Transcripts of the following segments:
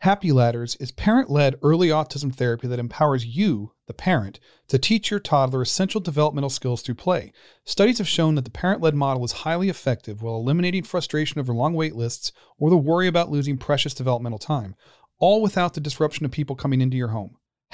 Happy Ladders is parent-led early autism therapy that empowers you, the parent, to teach your toddler essential developmental skills through play. Studies have shown that the parent-led model is highly effective while eliminating frustration over long wait lists or the worry about losing precious developmental time, all without the disruption of people coming into your home.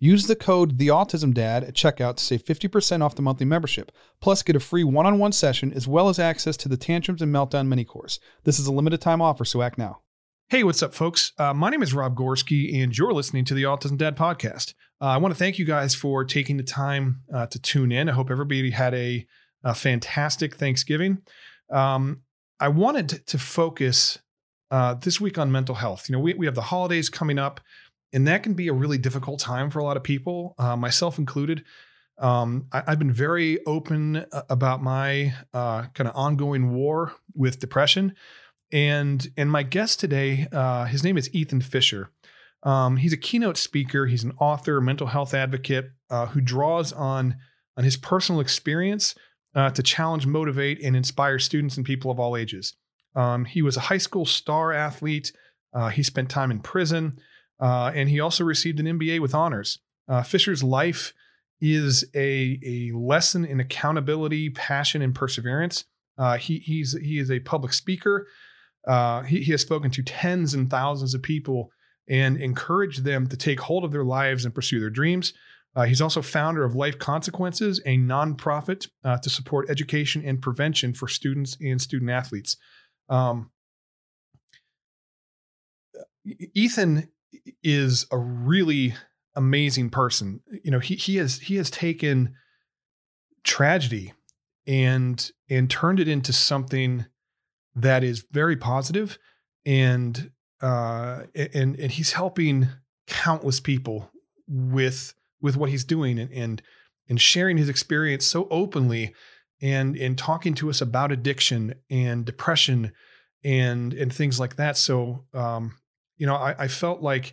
Use the code theautismdad at checkout to save 50% off the monthly membership. Plus, get a free one-on-one session as well as access to the Tantrums and Meltdown mini course. This is a limited-time offer, so act now. Hey, what's up, folks? My name is Rob Gorski, and you're listening to the Autism Dad Podcast. I want to thank you guys for taking the time to tune in. I hope everybody had a fantastic Thanksgiving. I wanted to focus this week on mental health. You know, we have the holidays coming up, and that can be a really difficult time for a lot of people, myself included. I've been very open about my kind of ongoing war with depression. And my guest today, his name is Ethan Fisher. He's a keynote speaker. He's an author, mental health advocate who draws on his personal experience to challenge, motivate, and inspire students and people of all ages. He was a high school star athlete. He spent time in prison. And he also received an MBA with honors. Fisher's life is a lesson in accountability, passion, and perseverance. He is a public speaker. He has spoken to tens and thousands of people and encouraged them to take hold of their lives and pursue their dreams. He's also founder of Life Consequences, a nonprofit to support education and prevention for students and student athletes. Ethan is a really amazing person. You know, he has taken tragedy and turned it into something that is very positive, and he's helping countless people with what he's doing and sharing his experience so openly and talking to us about addiction and depression and things like that. So, you know, I felt like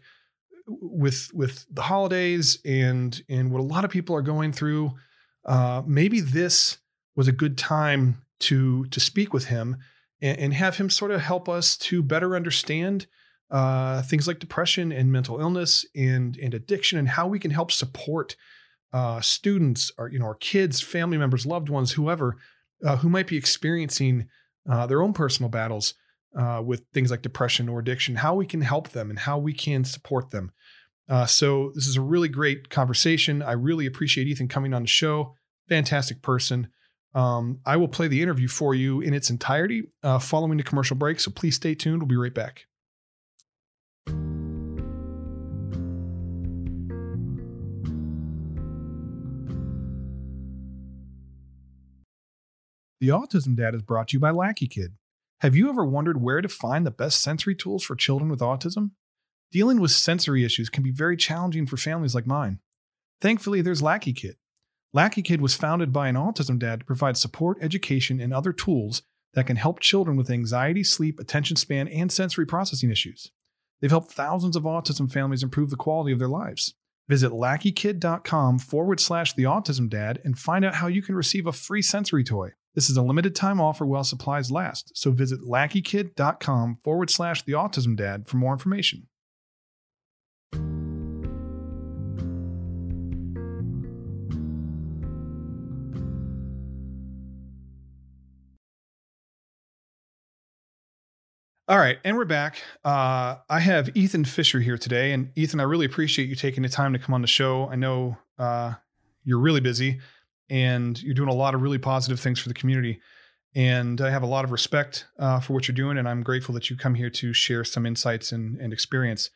with the holidays and what a lot of people are going through, maybe this was a good time to speak with him and have him sort of help us to better understand things like depression and mental illness and addiction and how we can help support students or, you know, our kids, family members, loved ones, whoever who might be experiencing their own personal battles with things like depression or addiction, how we can help them and how we can support them. So this is a really great conversation. I really appreciate Ethan coming on the show. Fantastic person. I will play the interview for you in its entirety following the commercial break. So please stay tuned. We'll be right back. The Autism Dad is brought to you by LackeyKid. Have you ever wondered where to find the best sensory tools for children with autism? Dealing with sensory issues can be very challenging for families like mine. Thankfully, there's LackeyKid. LackeyKid was founded by an autism dad to provide support, education, and other tools that can help children with anxiety, sleep, attention span, and sensory processing issues. They've helped thousands of autism families improve the quality of their lives. Visit LackeyKid.com/theautismdad and find out how you can receive a free sensory toy. This is a limited time offer while supplies last. So visit LackeyKid.com/theautismdad for more information. All right, and we're back. I have Ethan Fisher here today. And Ethan, I really appreciate you taking the time to come on the show. I know you're really busy and you're doing a lot of really positive things for the community. And I have a lot of respect for what you're doing. And I'm grateful that you come here to share some insights and experience.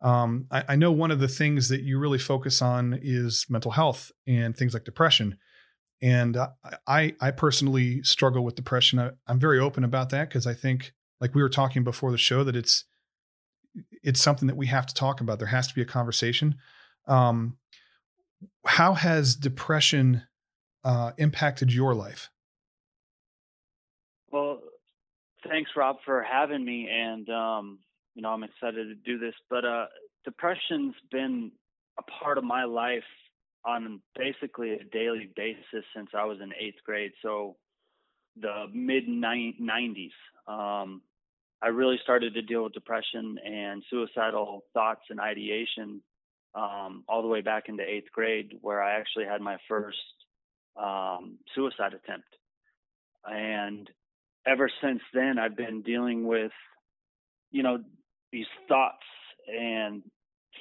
I know one of the things that you really focus on is mental health and things like depression. And I personally struggle with depression. I'm very open about that because I think, like we were talking before the show, that it's something that we have to talk about. There has to be a conversation. How has depression impacted your life? Well, thanks, Rob, for having me. And, I'm excited to do this, but depression's been a part of my life on basically a daily basis since I was in eighth grade. So the mid 90s. I really started to deal with depression and suicidal thoughts and ideation all the way back into eighth grade, where I actually had my first suicide attempt. And ever since then, I've been dealing with, these thoughts and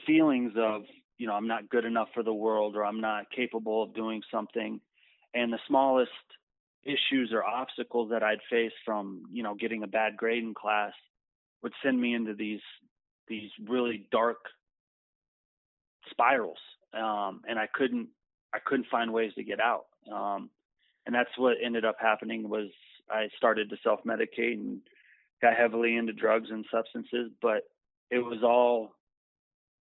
feelings of, I'm not good enough for the world, or I'm not capable of doing something. And the smallest issues or obstacles that I'd face, from, getting a bad grade in class, would send me into these really dark spirals. And I couldn't find ways to get out. And that's what ended up happening was I started to self-medicate and got heavily into drugs and substances, but it was all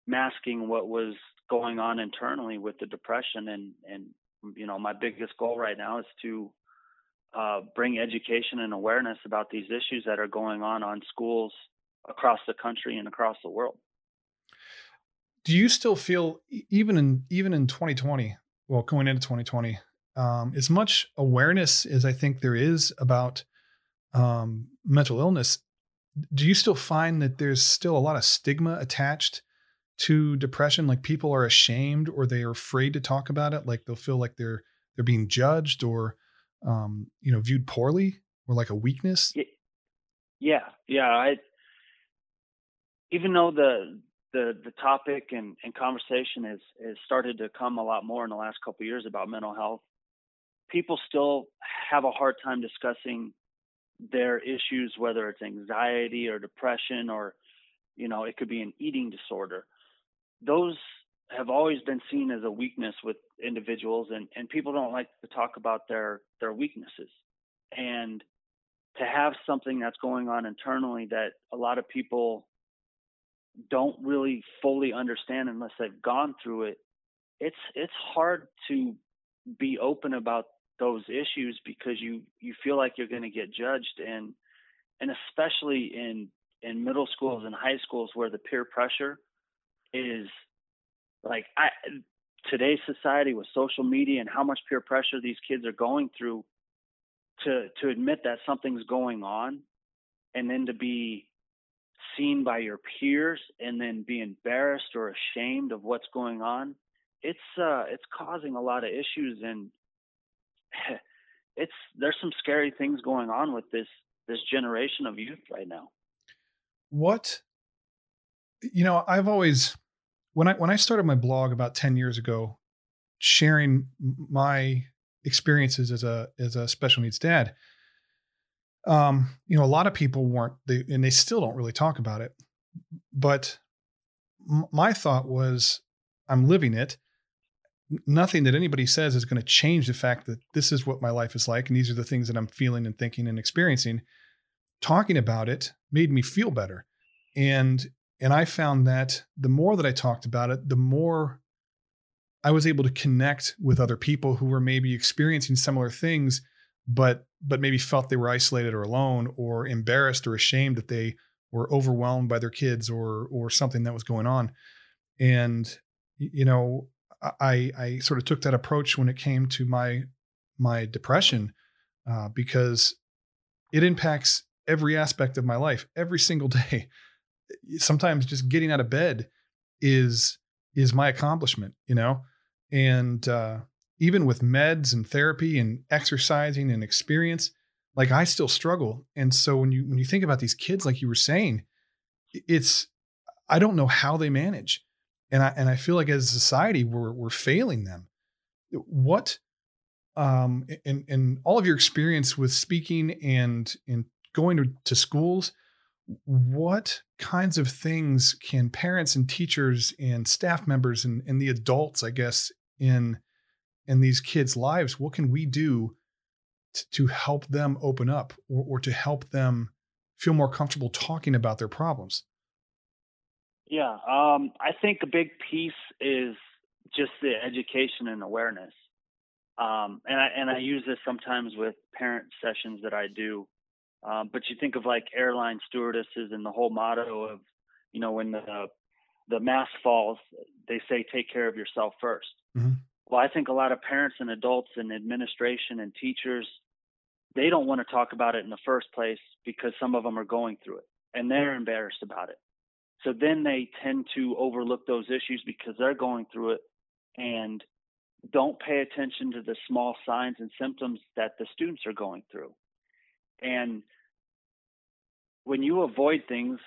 masking what was going on internally with the depression. And my biggest goal right now is to bring education and awareness about these issues that are going on schools across the country and across the world. Do you still feel, even in 2020, well, going into 2020, as much awareness as I think there is about mental illness, do you still find that there's still a lot of stigma attached to depression? Like, people are ashamed, or they are afraid to talk about it. Like, they'll feel like they're being judged, or viewed poorly, or like a weakness. Yeah. Even though the topic and conversation has started to come a lot more in the last couple of years about mental health, people still have a hard time discussing their issues, whether it's anxiety or depression, or, it could be an eating disorder. Those have always been seen as a weakness with individuals, and people don't like to talk about their weaknesses. And to have something that's going on internally that a lot of people don't really fully understand unless they've gone through it, it's hard to be open about those issues because you feel like you're going to get judged, and especially in middle schools and high schools, where the peer pressure is like today's society with social media and how much peer pressure these kids are going through to admit that something's going on, and then to be seen by your peers and then be embarrassed or ashamed of what's going on. It's causing a lot of issues, and there's some scary things going on with this generation of youth right now. What, I've always, When I started my blog about 10 years ago, sharing my experiences as a special needs dad, a lot of people and they still don't really talk about it. But my thought was, I'm living it. Nothing that anybody says is going to change the fact that this is what my life is like, and these are the things that I'm feeling and thinking and experiencing. Talking about it made me feel better. And I found that the more that I talked about it, the more I was able to connect with other people who were maybe experiencing similar things, but maybe felt they were isolated or alone or embarrassed or ashamed that they were overwhelmed by their kids or something that was going on. And, you know, I sort of took that approach when it came to my depression, because it impacts every aspect of my life, every single day. Sometimes just getting out of bed is my accomplishment, you know? And, even with meds and therapy and exercising and experience, like I still struggle. And so when you think about these kids, like you were saying, I don't know how they manage. And I feel like as a society, we're failing them. What, and all of your experience with speaking and going to schools, what kinds of things can parents and teachers and staff members and the adults, I guess, in these kids' lives, what can we do to help them open up or to help them feel more comfortable talking about their problems? Yeah, I think a big piece is just the education and awareness. And I use this sometimes with parent sessions that I do. But you think of like airline stewardesses and the whole motto of, you know, when the mask falls, they say, take care of yourself first. Mm-hmm. Well, I think a lot of parents and adults and administration and teachers, they don't want to talk about it in the first place because some of them are going through it and they're embarrassed about it. So then they tend to overlook those issues because they're going through it and don't pay attention to the small signs and symptoms that the students are going through. And when you avoid things,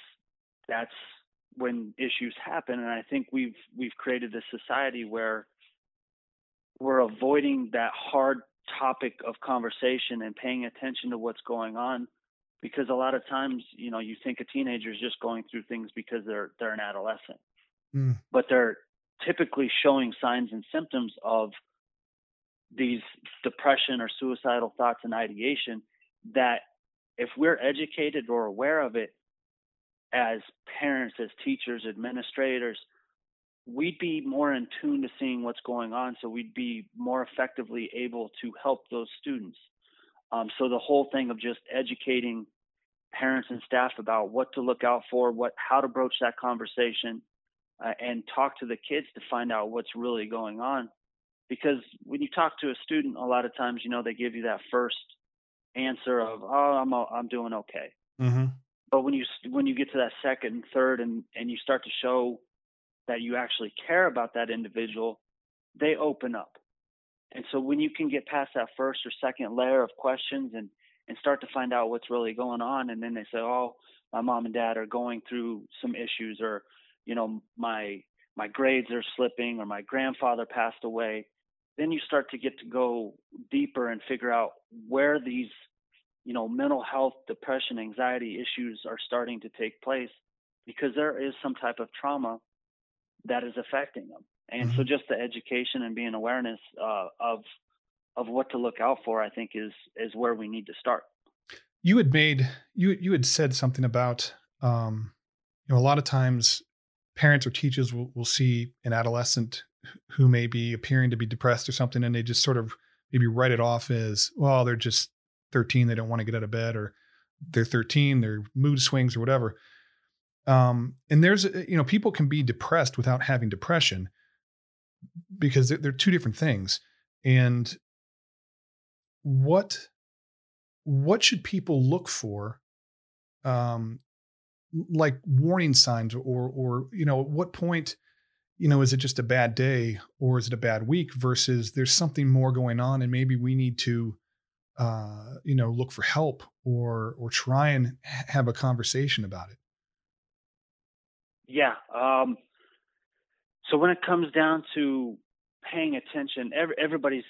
that's when issues happen. And I think we've created this society where we're avoiding that hard topic of conversation and paying attention to what's going on, because a lot of times, you know, you think a teenager is just going through things because they're an adolescent, but they're typically showing signs and symptoms of these depression or suicidal thoughts and ideation that if we're educated or aware of it as parents, as teachers, administrators, we'd be more in tune to seeing what's going on. So we'd be more effectively able to help those students. So the whole thing of just educating parents and staff about what to look out for, how to broach that conversation, and talk to the kids to find out what's really going on. Because when you talk to a student, a lot of times, you know, they give you that first answer of, oh, I'm doing okay. Mm-hmm. But when you get to that second, third, and you start to show that you actually care about that individual, they open up. And so when you can get past that first or second layer of questions and start to find out what's really going on, and then they say, oh, my mom and dad are going through some issues, or, you know, my grades are slipping, or my grandfather passed away, then you start to get to go deeper and figure out where these, you know, mental health, depression, anxiety issues are starting to take place, because there is some type of trauma that is affecting them. And so just the education and being awareness of what to look out for, I think is where we need to start. You had said something about, you know, a lot of times parents or teachers will see an adolescent who may be appearing to be depressed or something, and they just sort of maybe write it off as, well, they're just 13. They don't want to get out of bed, or they're 13, their mood swings or whatever. And there's, you know, people can be depressed without having depression, because they're two different things. And what should people look for, like warning signs, or, you know, at what point, you know, is it just a bad day, or is it a bad week, versus there's something more going on and maybe we need to, you know, look for help or try and have a conversation about it? Yeah. So when it comes down to paying attention, everybody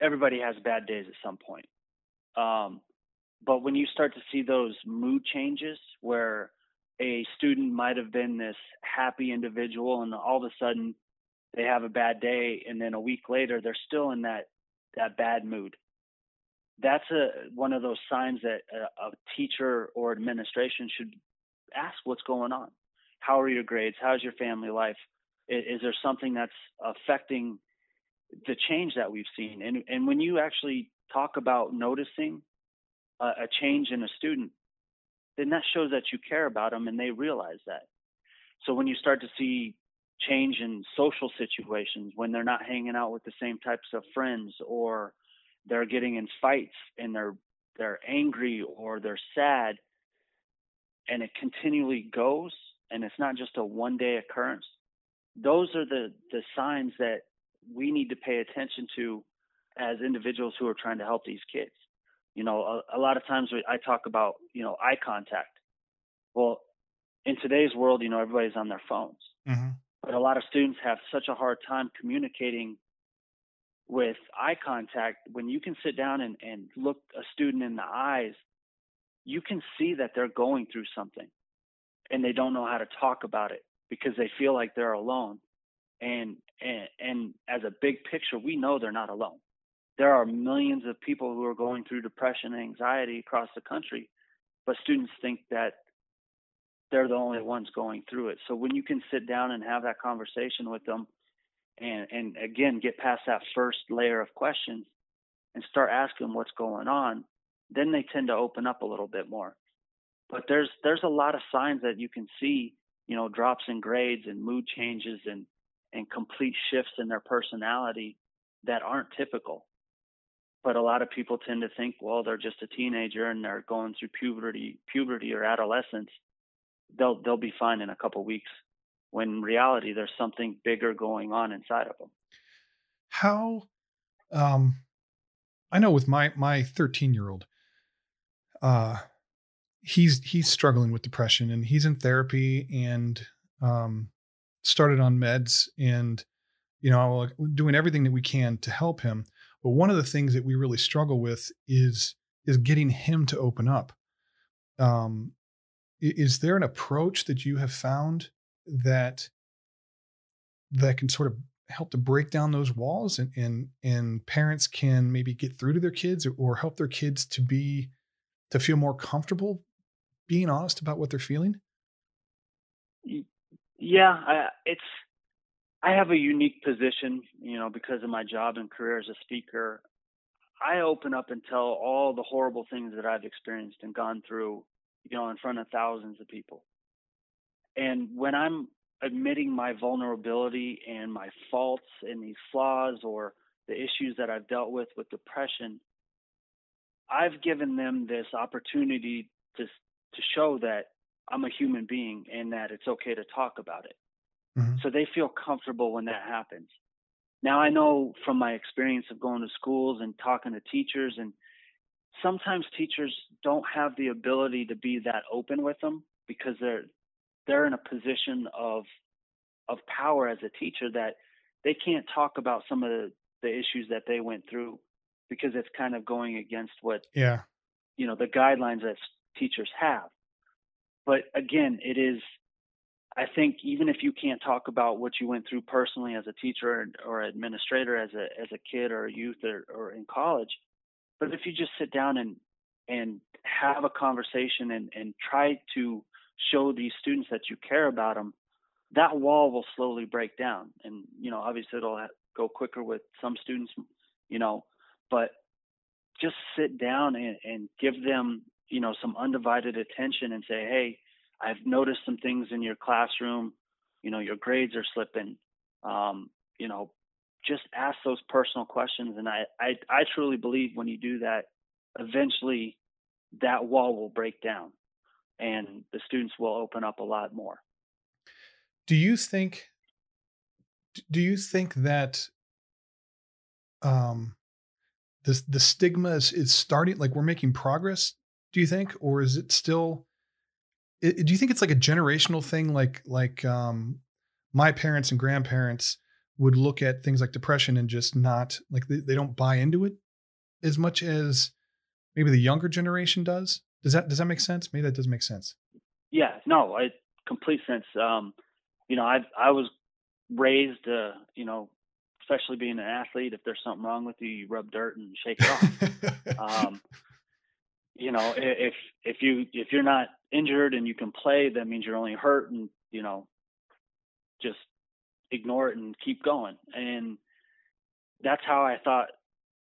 has bad days at some point. But when you start to see those mood changes where a student might have been this happy individual, and all of a sudden they have a bad day, and then a week later they're still in that bad mood, that's one of those signs that a teacher or administration should ask what's going on. How are your grades? How's your family life? Is there something that's affecting the change that we've seen? And when you actually talk about noticing a change in a student, then that shows that you care about them and they realize that. So when you start to see change in social situations, when they're not hanging out with the same types of friends, or they're getting in fights and they're angry or they're sad, and it continually goes, and it's not just a one-day occurrence, those are the signs that we need to pay attention to as individuals who are trying to help these kids. You know, a lot of times I talk about, you know, eye contact. Well, in today's world, you know, everybody's on their phones. Mm-hmm. But a lot of students have such a hard time communicating with eye contact. When you can sit down and look a student in the eyes, you can see that they're going through something and they don't know how to talk about it because they feel like they're alone. And as a big picture, we know they're not alone. There are millions of people who are going through depression and anxiety across the country, but students think that they're the only ones going through it. So when you can sit down and have that conversation with them and again, get past that first layer of questions and start asking what's going on, then they tend to open up a little bit more. But there's a lot of signs that you can see, you know, drops in grades and mood changes and complete shifts in their personality that aren't typical. But a lot of people tend to think, well, they're just a teenager and they're going through puberty or adolescence. They'll be fine in a couple of weeks, when in reality, there's something bigger going on inside of them. How, I know with my 13-year-old, he's struggling with depression and he's in therapy and started on meds and, you know, doing everything that we can to help him. But one of the things that we really struggle with is getting him to open up. Is there an approach that you have found that can sort of help to break down those walls and parents can maybe get through to their kids or help their kids to feel more comfortable being honest about what they're feeling? Yeah, I have a unique position, you know, because of my job and career as a speaker. I open up and tell all the horrible things that I've experienced and gone through, you know, in front of thousands of people. And when I'm admitting my vulnerability and my faults and these flaws or the issues that I've dealt with depression, I've given them this opportunity to show that I'm a human being and that it's okay to talk about it. Mm-hmm. So they feel comfortable when that happens. Now, I know from my experience of going to schools and talking to teachers, and sometimes teachers don't have the ability to be that open with them because they're in a position of power as a teacher that they can't talk about some of the issues that they went through because it's kind of going against what, you know, the guidelines that teachers have. But again, it is, I think even if you can't talk about what you went through personally as a teacher or administrator, as a kid or a youth or in college, but if you just sit down and have a conversation and try to show these students that you care about them, that wall will slowly break down. And, you know, obviously it'll go quicker with some students, you know, but just sit down and give them, you know, some undivided attention and say, hey, I've noticed some things in your classroom, you know, your grades are slipping, you know, just ask those personal questions. And I truly believe when you do that, eventually that wall will break down and the students will open up a lot more. Do you think that the stigma is starting, like we're making progress, do you think? Or is it still, do you think it's like a generational thing? Like my parents and grandparents would look at things like depression and just not, like they don't buy into it as much as maybe the younger generation does. Does that make sense? Maybe that does make sense. Yeah, no, it complete sense. You know, I was raised, you know, especially being an athlete, if there's something wrong with you, you rub dirt and shake it off. You know, if you're not injured and you can play, that means you're only hurt, and, you know, just ignore it and keep going. And that's how I thought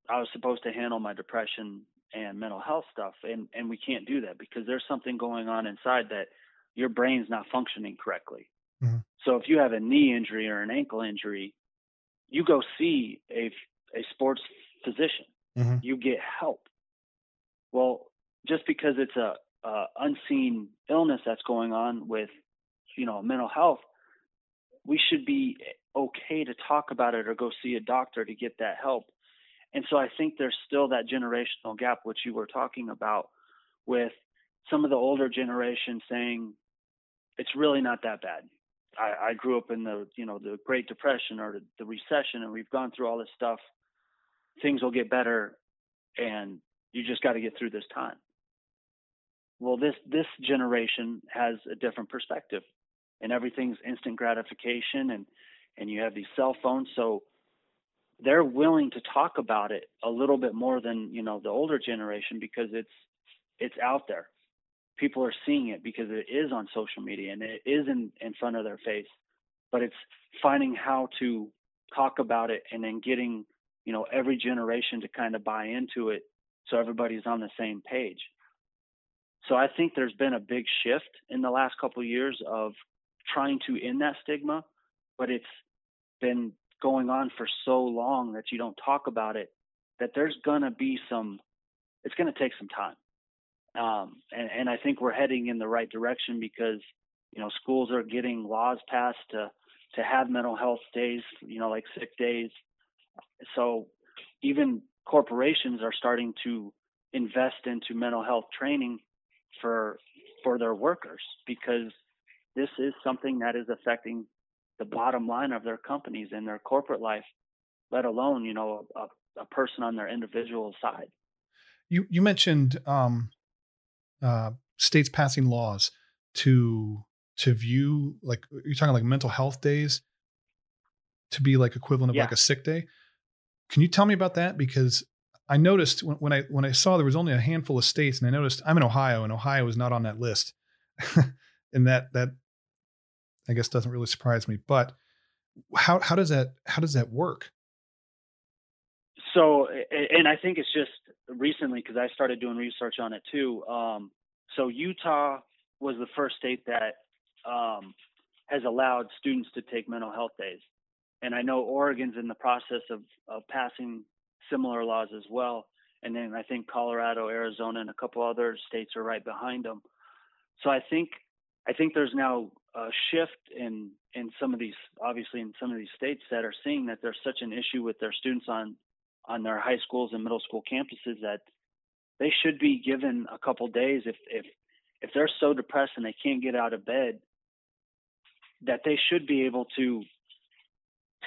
I was supposed to handle my depression and mental health stuff. And we can't do that because there's something going on inside that your brain's not functioning correctly. Mm-hmm. So if you have a knee injury or an ankle injury, you go see a sports physician, mm-hmm. you get help. Well, just because it's a unseen illness that's going on with, you know, mental health, we should be okay to talk about it or go see a doctor to get that help. And so I think there's still that generational gap, which you were talking about, with some of the older generation saying, it's really not that bad. I grew up in the, you know, the Great Depression or the recession, and we've gone through all this stuff. Things will get better, and you just got to get through this time. Well, this generation has a different perspective, and everything's instant gratification, and you have these cell phones. So they're willing to talk about it a little bit more than, you know, the older generation, because it's out there. People are seeing it because it is on social media and it is in front of their face, but it's finding how to talk about it and then getting, you know, every generation to kind of buy into it. So everybody's on the same page. So I think there's been a big shift in the last couple of years of trying to end that stigma, but it's been going on for so long that you don't talk about it, that there's going to be it's going to take some time. And I think we're heading in the right direction because, you know, schools are getting laws passed to have mental health days, you know, like sick days. So even corporations are starting to invest into mental health training for their workers, because this is something that is affecting the bottom line of their companies and their corporate life, let alone, you know, a person on their individual side. You mentioned states passing laws to view, like, you're talking like mental health days to be like equivalent of like a sick day. Can you tell me about that? Because I noticed when I saw there was only a handful of states, and I noticed I'm in Ohio, and Ohio is not on that list. And that I guess doesn't really surprise me, but how does that work? So, and I think it's just recently, because I started doing research on it too. So Utah was the first state that has allowed students to take mental health days. And I know Oregon's in the process of passing similar laws as well. And then I think Colorado, Arizona, and a couple other states are right behind them. So I think there's now a shift in some of these, obviously in some of these states that are seeing that there's such an issue with their students on their high schools and middle school campuses, that they should be given a couple days if they're so depressed and they can't get out of bed, that they should be able to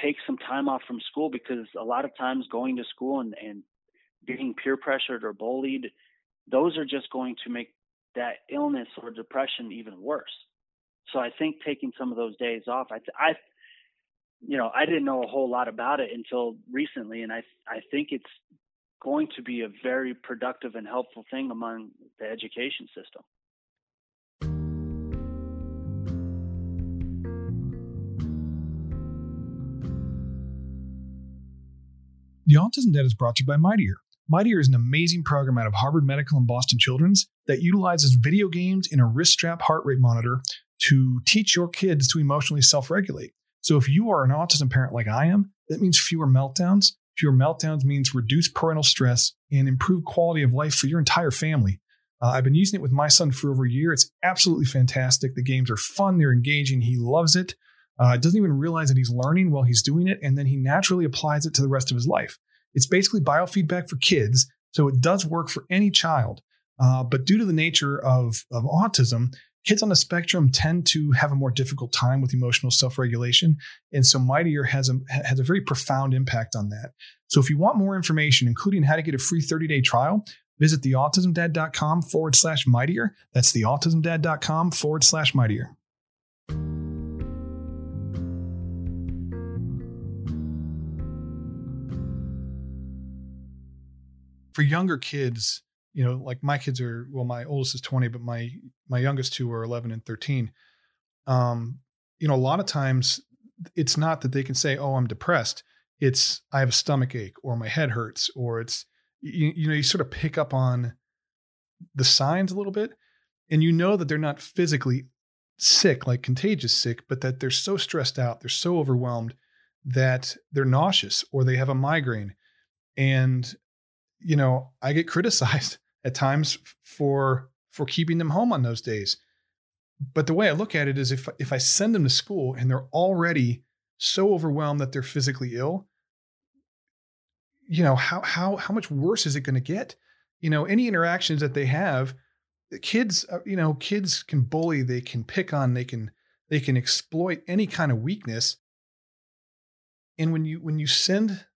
take some time off from school, because a lot of times going to school and being peer pressured or bullied, those are just going to make that illness or depression even worse. So I think taking some of those days off, I didn't know a whole lot about it until recently. And I think it's going to be a very productive and helpful thing among the education system. The Autism Dad is brought to you by Mightier. Mightier is an amazing program out of Harvard Medical and Boston Children's that utilizes video games in a wrist-strap heart rate monitor to teach your kids to emotionally self-regulate. So if you are an autism parent like I am, that means fewer meltdowns. Fewer meltdowns means reduced parental stress and improved quality of life for your entire family. I've been using it with my son for over a year. It's absolutely fantastic. The games are fun. They're engaging. He loves it. Doesn't even realize that he's learning while he's doing it. And then he naturally applies it to the rest of his life. It's basically biofeedback for kids. So it does work for any child. But due to the nature of autism, kids on the spectrum tend to have a more difficult time with emotional self-regulation. And so Mightier has a very profound impact on that. So if you want more information, including how to get a free 30-day trial, visit theautismdad.com/Mightier. That's theautismdad.com/Mightier. For younger kids, you know, like my kids are, well, my oldest is 20, but my youngest two are 11 and 13. You know, a lot of times it's not that they can say, oh, I'm depressed. It's, I have a stomach ache, or my head hurts, or it's, you sort of pick up on the signs a little bit, and you know that they're not physically sick, like contagious sick, but that they're so stressed out, they're so overwhelmed that they're nauseous or they have a migraine. And, you know, I get criticized at times for keeping them home on those days. But the way I look at it is if I send them to school and they're already so overwhelmed that they're physically ill, you know, how much worse is it going to get? You know, any interactions that they have, kids can bully, they can pick on, they can exploit any kind of weakness. And when you send,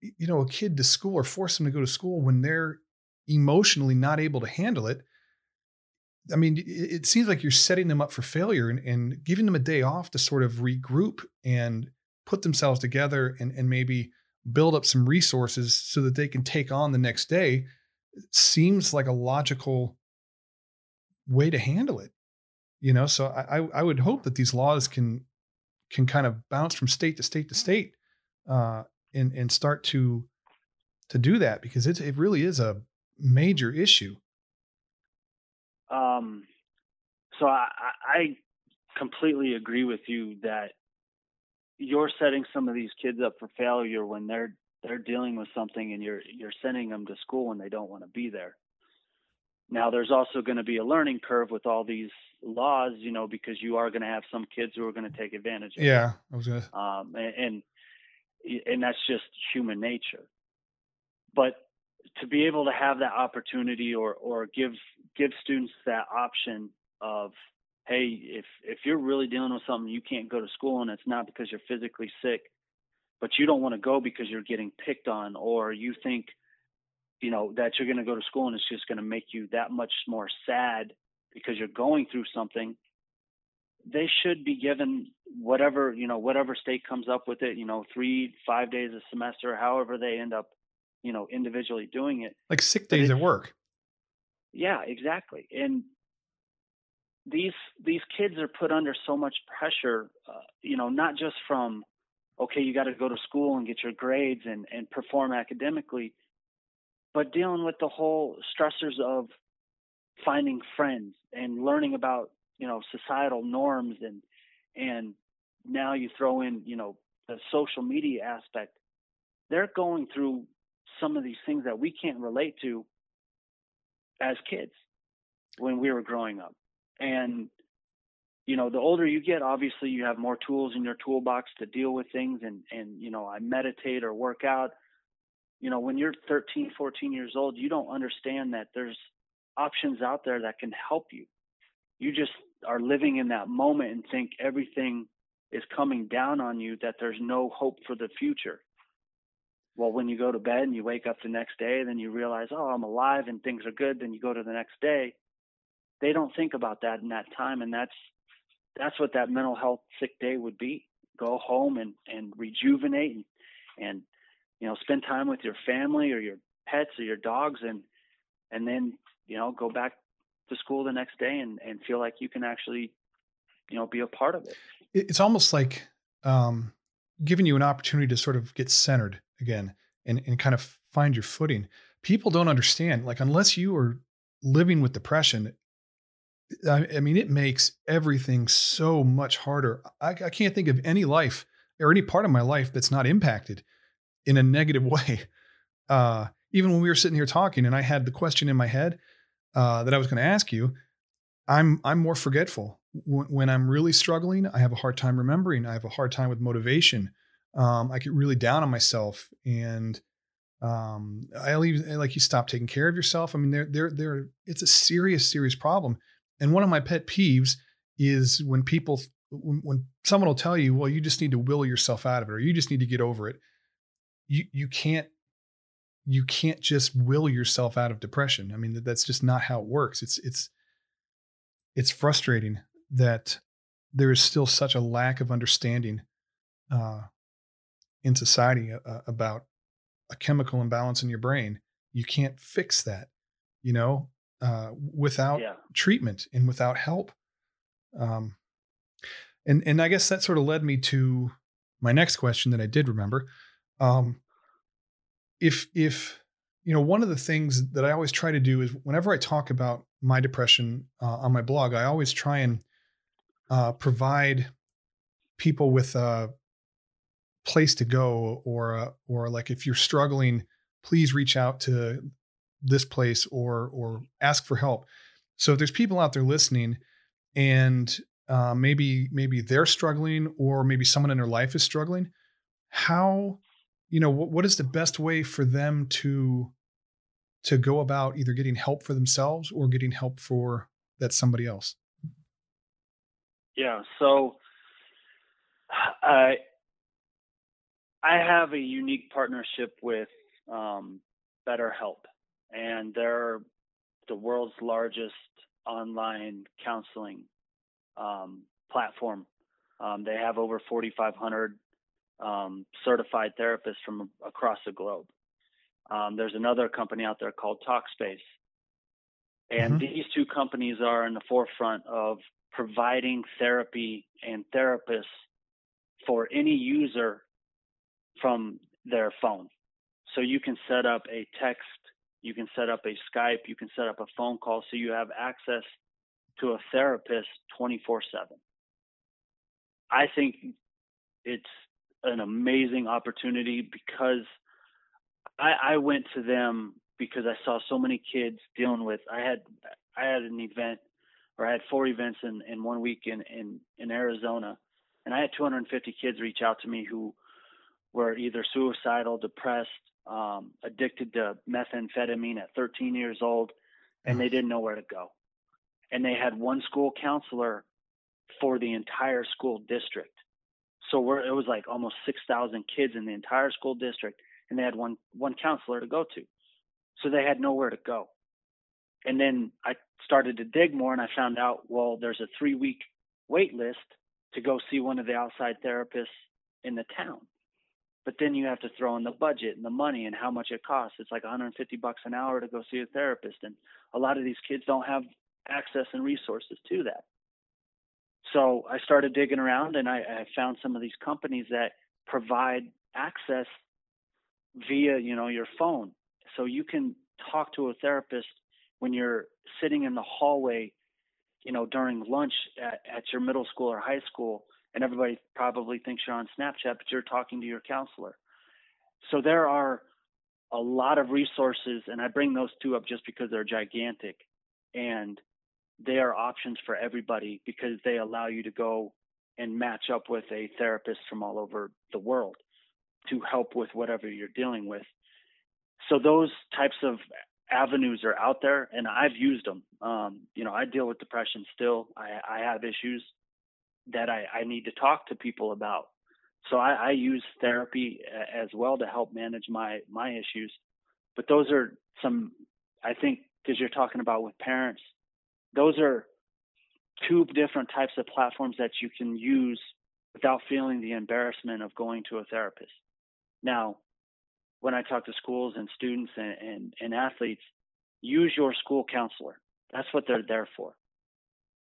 you know, a kid to school or force them to go to school when they're emotionally not able to handle it, I mean, it seems like you're setting them up for failure and giving them a day off to sort of regroup and put themselves together and maybe build up some resources so that they can take on the next day. It seems like a logical way to handle it, you know? So I would hope that these laws can kind of bounce from state to state to state, and start to do that, because it really is a major issue. So I completely agree with you that you're setting some of these kids up for failure when they're dealing with something, and you're sending them to school when they don't want to be there. Now, there's also going to be a learning curve with all these laws, you know, because you are going to have some kids who are going to take advantage of it. Yeah, I was going to. And that's just human nature. But to be able to have that opportunity or give students that option of, hey, if you're really dealing with something, you can't go to school, and it's not because you're physically sick, but you don't want to go because you're getting picked on, or you think, you know, that you're going to go to school and it's just going to make you that much more sad because you're going through something. They should be given whatever state comes up with it, you know, 3-5 days a semester, however they end up, you know, individually doing it. Like sick days at work. Yeah, exactly. And these kids are put under so much pressure, you know, not just from, okay, you got to go to school and get your grades and perform academically, but dealing with the whole stressors of finding friends and learning about, you know, societal norms, and now you throw in, you know, the social media aspect. They're going through some of these things that we can't relate to as kids when we were growing up. And, you know, the older you get, obviously you have more tools in your toolbox to deal with things. And, you know, I meditate or work out. You know, when you're 13, 14 years old, you don't understand that there's options out there that can help you. You just are living in that moment and think everything is coming down on you, that there's no hope for the future. Well, when you go to bed and you wake up the next day, then you realize, oh, I'm alive and things are good. Then you go to the next day. They don't think about that in that time. And that's what that mental health sick day would be. Go home and rejuvenate and, you know, spend time with your family or your pets or your dogs, and then, you know, go back to school the next day and feel like you can actually, you know, be a part of it. It's almost like giving you an opportunity to sort of get centered again and kind of find your footing. People don't understand, like, unless you are living with depression, I mean, it makes everything so much harder. I can't think of any life or any part of my life that's not impacted in a negative way. Even when we were sitting here talking and I had the question in my head that I was going to ask you, I'm more forgetful. When I'm really struggling, I have a hard time remembering. I have a hard time with motivation. I get really down on myself, and I'll even, like, you stop taking care of yourself. I mean, there it's a serious problem. And one of my pet peeves is when someone will tell you, well, you just need to will yourself out of it, or you just need to get over it. You can't just will yourself out of depression. I mean, that's just not how it works. It's frustrating that there is still such a lack of understanding in society about a chemical imbalance in your brain. You can't fix that, you know, without treatment and without help. And I guess that sort of led me to my next question that I did remember. If you know, one of the things that I always try to do is whenever I talk about my depression on my blog, I always try and provide people with a place to go, or like, if you're struggling, please reach out to this place or ask for help. So if there's people out there listening and maybe they're struggling, or maybe someone in their life is struggling, how, you know, what is the best way for them to go about either getting help for themselves or getting help for that somebody else? Yeah. So I have a unique partnership with BetterHelp, and they're the world's largest online counseling platform. They have over 4,500 certified therapists from across the globe. There's another company out there called Talkspace. And these two companies are in the forefront of providing therapy and therapists for any user from their phone. So you can set up a text, you can set up a Skype, you can set up a phone call, so you have access to a therapist 24/7. I think it's an amazing opportunity, because I went to them because I saw so many kids dealing with, I had an event, or I had four events in one week in Arizona, and I had 250 kids reach out to me who were either suicidal, depressed, addicted to methamphetamine at 13 years old, and they didn't know where to go. And they had one school counselor for the entire school district. So it was like almost 6,000 kids in the entire school district, and they had one counselor to go to. So they had nowhere to go. And then I started to dig more, and I found out, well, there's a 3-week wait list to go see one of the outside therapists in the town. But then you have to throw in the budget and the money and how much it costs. It's like $150 an hour to go see a therapist. And a lot of these kids don't have access and resources to that. So I started digging around, and I found some of these companies that provide access via, you know, your phone. So you can talk to a therapist when you're sitting in the hallway, you know, during lunch at your middle school or high school, and everybody probably thinks you're on Snapchat, but you're talking to your counselor. So there are a lot of resources, and I bring those two up just because they're gigantic, and they are options for everybody, because they allow you to go and match up with a therapist from all over the world to help with whatever you're dealing with. So those types of avenues are out there, and I've used them. You know, I deal with depression still. I have issues that I need to talk to people about. So I use therapy as well to help manage my issues. But those are some, I think, because you're talking about with parents, those are two different types of platforms that you can use without feeling the embarrassment of going to a therapist. Now, when I talk to schools and students and athletes, use your school counselor. That's what they're there for.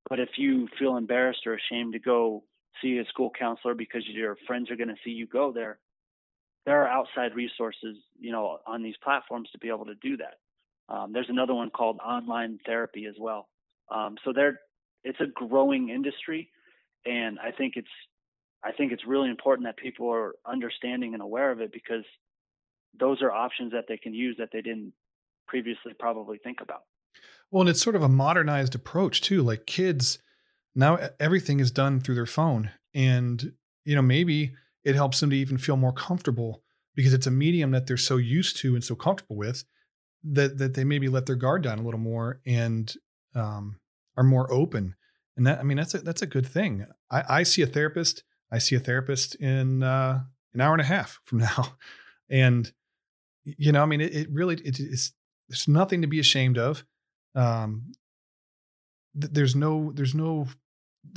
But if you feel embarrassed or ashamed to go see a school counselor because your friends are going to see you go there, there are outside resources, you know, on these platforms to be able to do that. There's another one called online therapy as well. So it's a growing industry, and I think it's really important that people are understanding and aware of it, because those are options that they can use that they didn't previously probably think about. Well, and it's sort of a modernized approach too. Like, kids now, everything is done through their phone, and, you know, maybe it helps them to even feel more comfortable, because it's a medium that they're so used to and so comfortable with that they maybe let their guard down a little more and are more open. And that, I mean, that's a good thing. I see a therapist. I see a therapist in an hour and a half from now. And, you know, I mean, it really is, there's nothing to be ashamed of. There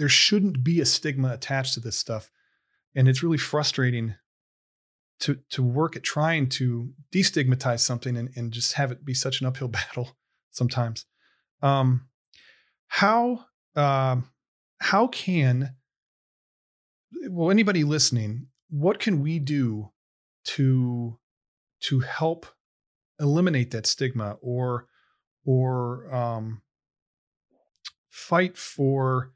shouldn't be a stigma attached to this stuff. And it's really frustrating to work at trying to destigmatize something and just have it be such an uphill battle sometimes. How can, well, anybody listening, what can we do to help eliminate that stigma or fight for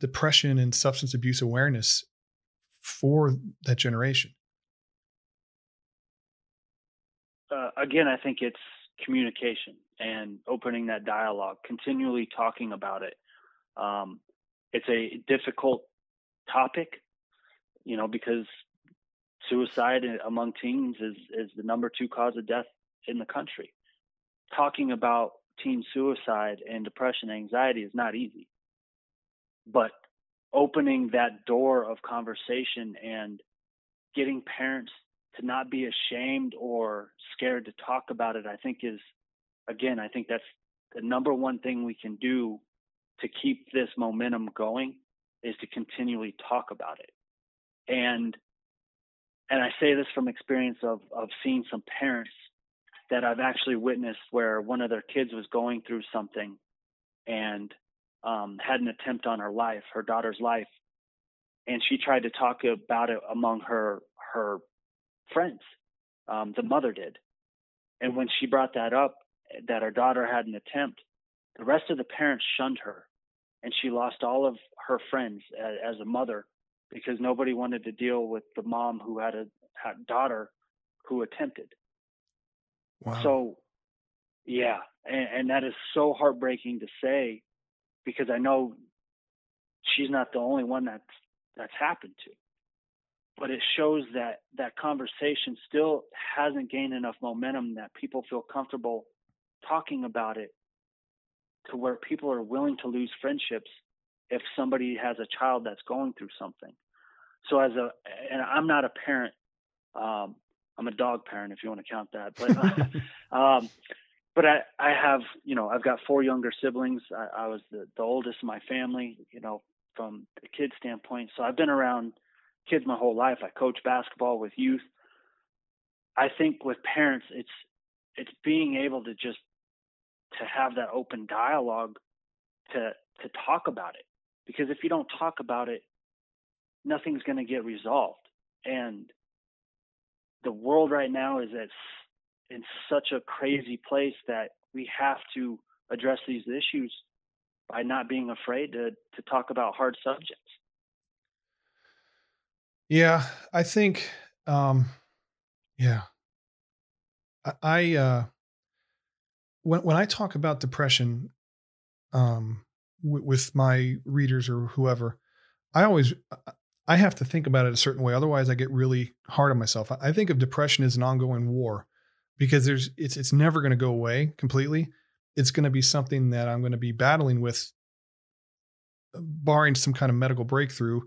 depression and substance abuse awareness for that generation? Again, I think it's communication and opening that dialogue, continually talking about it. It's a difficult topic, you know, because suicide among teens is the number 2 cause of death in the country. Talking about teen suicide and depression, anxiety is not easy, but opening that door of conversation and getting parents to not be ashamed or scared to talk about it, I think is, again, I think that's the number 1 thing we can do to keep this momentum going, is to continually talk about it. And I say this from experience of seeing some parents that I've actually witnessed where one of their kids was going through something and had an attempt on her life, her daughter's life, and she tried to talk about it among her friends. The mother did. And when she brought that up, that her daughter had an attempt, the rest of the parents shunned her, and she lost all of her friends as a mother because nobody wanted to deal with the mom who had a daughter who attempted. Wow. So, yeah, and that is so heartbreaking to say, because I know she's not the only one that's happened to. But it shows that conversation still hasn't gained enough momentum that people feel comfortable talking about it, to where people are willing to lose friendships if somebody has a child that's going through something. So and I'm not a parent. I'm a dog parent, if you want to count that. But but I have, you know, I've got 4 younger siblings. I was the oldest in my family, you know, from the kid standpoint. So I've been around kids my whole life. I coach basketball with youth. I think with parents, it's being able to just to have that open dialogue, to talk about it. Because if you don't talk about it, nothing's going to get resolved. And the world right now is in such a crazy place that we have to address these issues by not being afraid to talk about hard subjects. Yeah, I think, when I talk about depression, with my readers or whoever, I have to think about it a certain way. Otherwise I get really hard on myself. I think of depression as an ongoing war, because it's never going to go away completely. It's going to be something that I'm going to be battling with, barring some kind of medical breakthrough,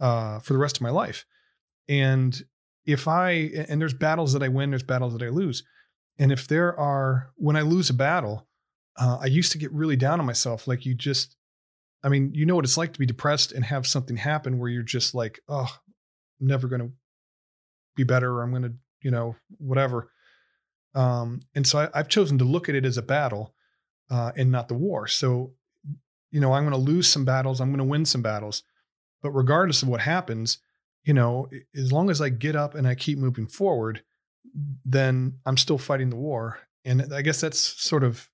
for the rest of my life. And and there's battles that I win, there's battles that I lose. And if when I lose a battle, I used to get really down on myself. Like you know what it's like to be depressed and have something happen where you're just like, oh, I'm never going to be better, or I'm going to, you know, whatever. And so I've chosen to look at it as a battle, and not the war. So, you know, I'm going to lose some battles, I'm going to win some battles, but regardless of what happens, you know, as long as I get up and I keep moving forward, then I'm still fighting the war. And I guess that's sort of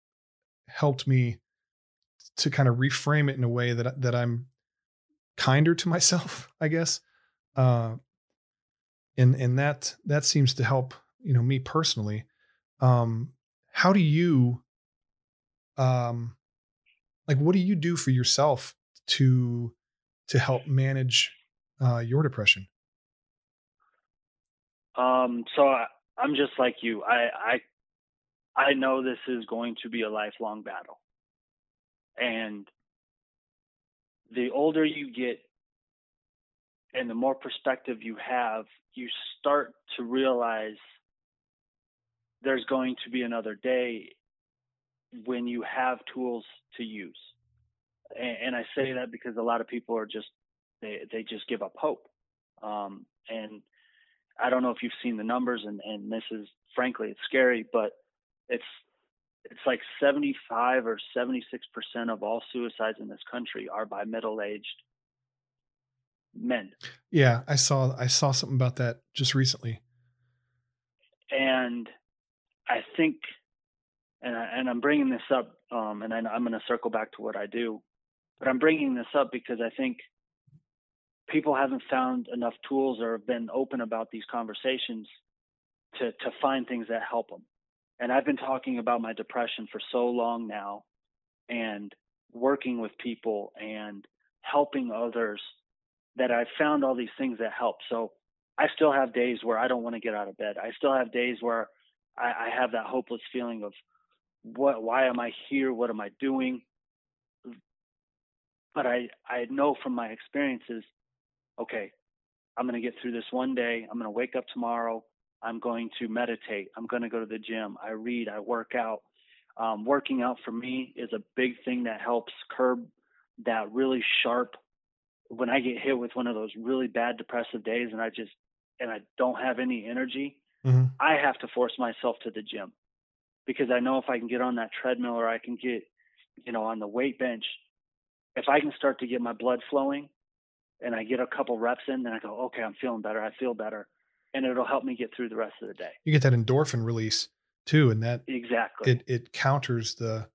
helped me to kind of reframe it in a way that I'm kinder to myself, I guess. And that seems to help, you know, me personally. How do you, what do you do for yourself to help manage, your depression? So I'm just like you. I know this is going to be a lifelong battle. And the older you get and the more perspective you have, you start to realize there's going to be another day when you have tools to use. And I say that because a lot of people are just, they just give up hope. And I don't know if you've seen the numbers, and this is, frankly, it's scary, but it's like 75 or 76% of all suicides in this country are by middle-aged men. Yeah, I saw something about that just recently. And I think, and I'm bringing this up, and I'm going to circle back to what I do, but I'm bringing this up because I think people haven't found enough tools or have been open about these conversations to find things that help them. And I've been talking about my depression for so long now, and working with people and helping others, that I've found all these things that help. So I still have days where I don't want to get out of bed. I still have days where I have that hopeless feeling of why am I here? What am I doing? But I know from my experiences, okay, I'm going to get through this one day. I'm going to wake up tomorrow. I'm going to meditate. I'm going to go to the gym. I read, I work out. Working out for me is a big thing that helps curb that really sharp, when I get hit with one of those really bad depressive days and I don't have any energy, mm-hmm. I have to force myself to the gym, because I know if I can get on that treadmill or I can get, on the weight bench, if I can start to get my blood flowing and I get a couple reps in, then I go, okay, I'm feeling better. I feel better. And it'll help me get through the rest of the day. You get that endorphin release too. And that exactly, it counters the,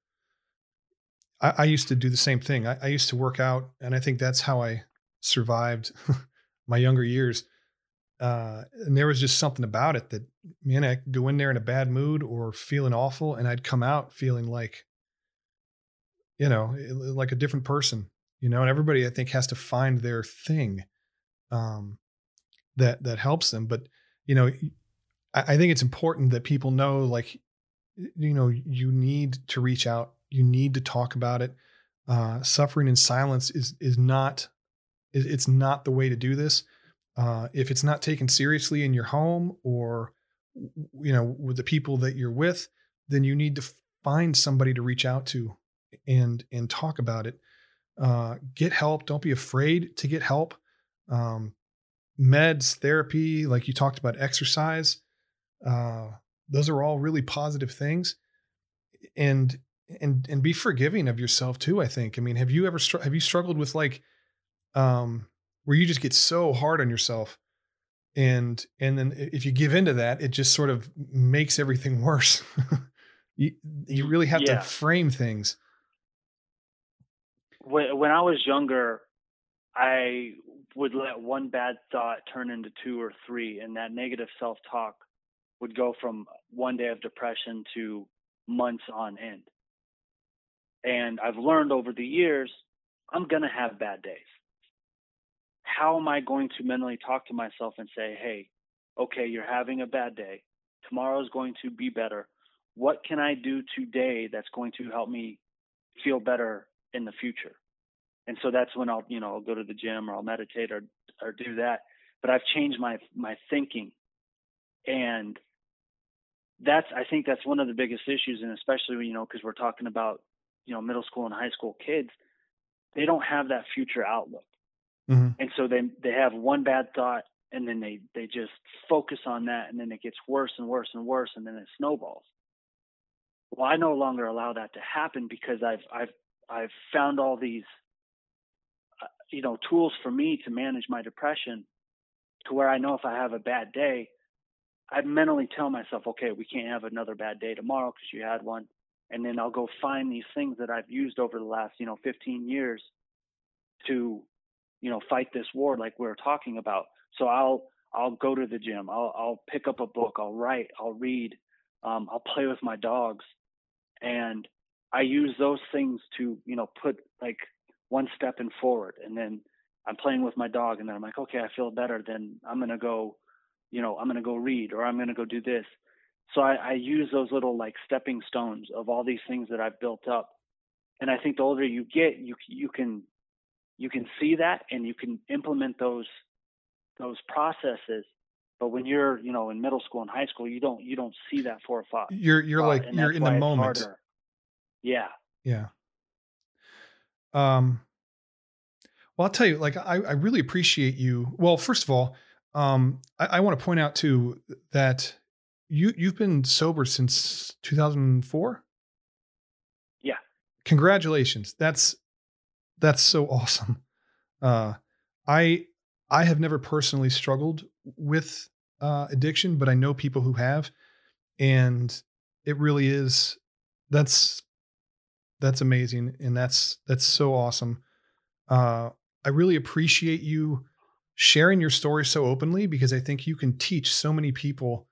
I used to do the same thing. I used to work out, and I think that's how I survived my younger years. And there was just something about it that, man, I could go in there in a bad mood or feeling awful, and I'd come out feeling like, like a different person, and everybody, I think, has to find their thing that helps them. But, I think it's important that people know, like, you need to reach out. You need to talk about it. Suffering in silence is not the way to do this. If it's not taken seriously in your home or, with the people that you're with, then you need to find somebody to reach out to and talk about it. Get help. Don't be afraid to get help. Meds, therapy, like you talked about, exercise. Those are all really positive things. And be forgiving of yourself too, I think. I mean, have you struggled with where you just get so hard on yourself, and then if you give into that, it just sort of makes everything worse. you really have to frame things. When I was younger, I would let one bad thought turn into two or three, and that negative self-talk would go from one day of depression to months on end. And I've learned over the years, I'm going to have bad days. How am I going to mentally talk to myself and say, hey, okay, you're having a bad day. Tomorrow's going to be better. What can I do today that's going to help me feel better in the future? And so that's when I'll, I'll go to the gym, or I'll meditate or do that. But I've changed my thinking. And I think that's one of the biggest issues. And especially when, because we're talking about, middle school and high school kids, they don't have that future outlook. Mm-hmm. And so they have one bad thought, and then they just focus on that, and then it gets worse and worse and worse, and then it snowballs. Well, I no longer allow that to happen, because I've found all these tools for me to manage my depression, to where I know if I have a bad day, I mentally tell myself, okay, we can't have another bad day tomorrow because you had one. And then I'll go find these things that I've used over the last, 15 years to, fight this war, like we were talking about. So I'll go to the gym. I'll pick up a book. I'll write. I'll read. I'll play with my dogs. And I use those things to, put like one step in forward. And then I'm playing with my dog, and then I'm like, okay, I feel better. Then I'm going to go, I'm going to go read, or I'm going to go do this. So I use those little like stepping stones of all these things that I've built up. And I think the older you get, you can see that, and you can implement those processes. But when you're, in middle school and high school, you don't see that for a thought. You're like, you're in the moment. Harder. Yeah. Yeah. Well, I'll tell you, like, I really appreciate you. Well, first of all, I want to point out too that You've been sober since 2004? Yeah. Congratulations. That's so awesome. I have never personally struggled with addiction, but I know people who have, and It really is. That's amazing. And that's so awesome. I really appreciate you sharing your story so openly, because I think you can teach so many people,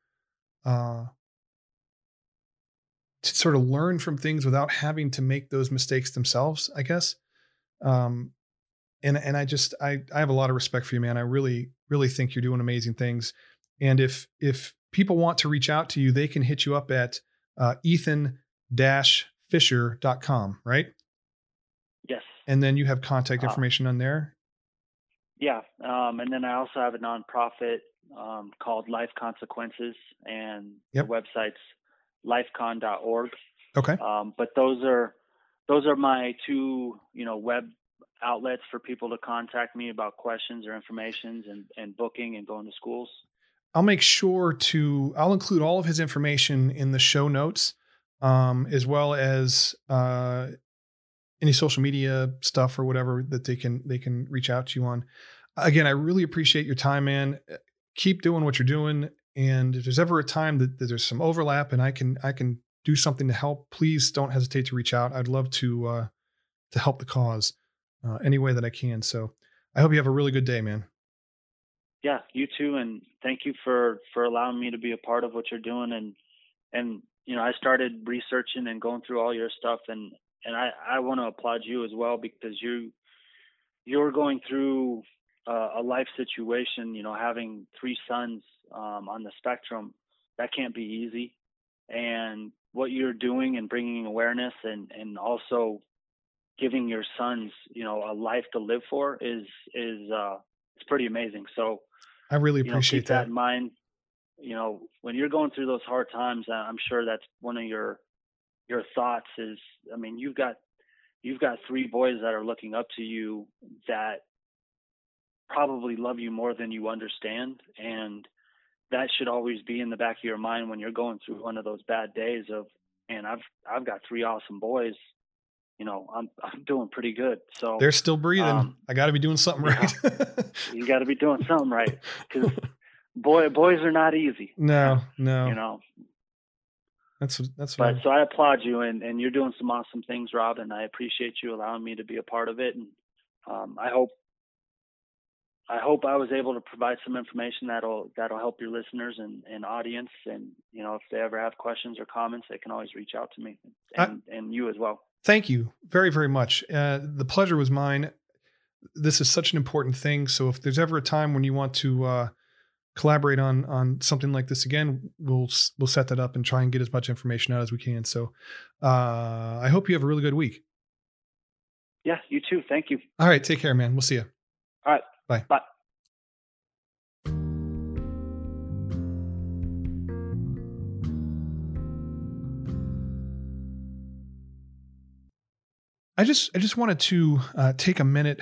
to sort of learn from things without having to make those mistakes themselves, I guess. And I have a lot of respect for you, man. I really, really think you're doing amazing things. And if people want to reach out to you, they can hit you up at ethan-fisher.com, right? Yes. And then you have contact information on there. Yeah. And then I also have a nonprofit called Life Consequences, and the website's lifecon.org. Okay. But those are my two, web outlets for people to contact me about questions or information and booking and going to schools. I'll make sure to, I'll include all of his information in the show notes, as well as any social media stuff or whatever that they can reach out to you on. Again, I really appreciate your time, man. Keep doing what you're doing. And if there's ever a time that there's some overlap and I can do something to help, please don't hesitate to reach out. I'd love to help the cause any way that I can. So I hope you have a really good day, man. Yeah, you too. And thank you for allowing me to be a part of what you're doing. And, I started researching and going through all your stuff, and I want to applaud you as well, because you're going through a life situation, having three sons on the spectrum, that can't be easy. And what you're doing and bringing awareness and also giving your sons, a life to live for is it's pretty amazing. So I really appreciate keep that in mind. When you're going through those hard times, I'm sure that's one of your thoughts is, you've got three boys that are looking up to you that probably love you more than you understand. And that should always be in the back of your mind when you're going through one of those bad days of, man, I've got three awesome boys. I'm doing pretty good. So they're still breathing. I got to be doing something right. You got to be doing something right, because boys are not easy. No. That's right. So I applaud you, and you're doing some awesome things, Rob. And I appreciate you allowing me to be a part of it. And I hope I was able to provide some information that'll help your listeners and audience. And if they ever have questions or comments, they can always reach out to me and you as well. Thank you very, very much. The pleasure was mine. This is such an important thing. So if there's ever a time when you want to collaborate on something like this again, we'll set that up and try and get as much information out as we can. So I hope you have a really good week. Yeah, you too. Thank you. All right. Take care, man. We'll see you. All right. Bye. Bye. I just wanted to take a minute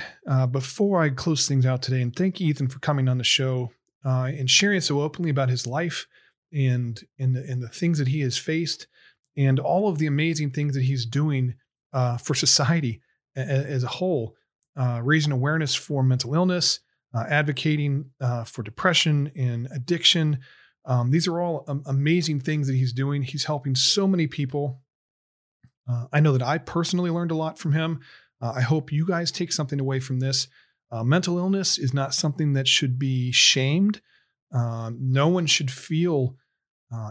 before I close things out today and thank Ethan for coming on the show and sharing so openly about his life and the things that he has faced and all of the amazing things that he's doing for society as a whole, raising awareness for mental illness, advocating for depression and addiction. These are all amazing things that he's doing. He's helping so many people. I know that I personally learned a lot from him. I hope you guys take something away from this. Mental illness is not something that should be shamed. No one should feel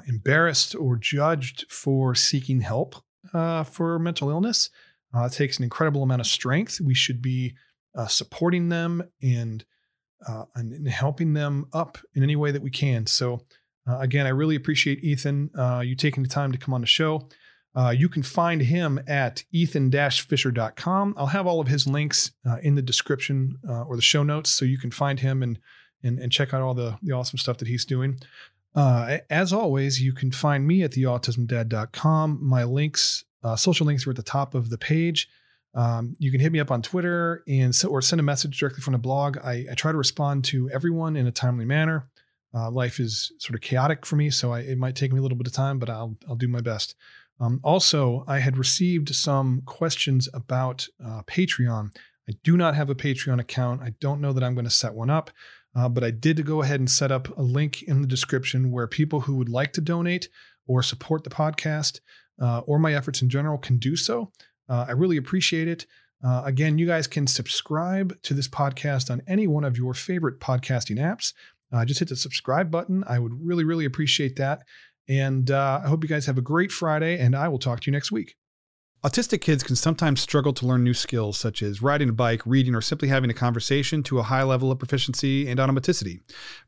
embarrassed or judged for seeking help for mental illness. It takes an incredible amount of strength. We should be supporting them and helping them up in any way that we can. So again, I really appreciate Ethan, you taking the time to come on the show. You can find him at ethan-fisher.com. I'll have all of his links in the description or the show notes, so you can find him and check out all the awesome stuff that he's doing. As always, you can find me at theautismdad.com. My links, social links, are at the top of the page. You can hit me up on Twitter or send a message directly from the blog. I try to respond to everyone in a timely manner. Life is sort of chaotic for me, so it might take me a little bit of time, but I'll do my best. Also, I had received some questions about Patreon. I do not have a Patreon account. I don't know that I'm going to set one up, but I did go ahead and set up a link in the description where people who would like to donate or support the podcast or my efforts in general can do so. I really appreciate it. Again, you guys can subscribe to this podcast on any one of your favorite podcasting apps. Just hit the subscribe button. I would really, really appreciate that. And I hope you guys have a great Friday, and I will talk to you next week. Autistic kids can sometimes struggle to learn new skills, such as riding a bike, reading, or simply having a conversation to a high level of proficiency and automaticity.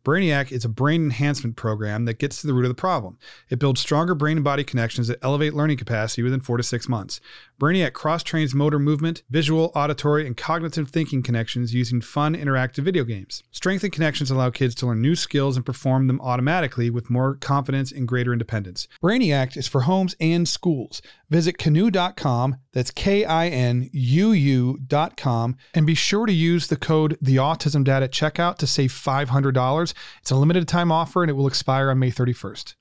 Brainiac is a brain enhancement program that gets to the root of the problem. It builds stronger brain and body connections that elevate learning capacity within 4 to 6 months. Brainiac cross-trains motor movement, visual, auditory, and cognitive thinking connections using fun, interactive video games. Strengthened connections allow kids to learn new skills and perform them automatically with more confidence and greater independence. Brainiac is for homes and schools. Visit Kinuu.com. That's KINUU.com. And be sure to use the code theautismdad at checkout to save $500. It's a limited time offer and it will expire on May 31st.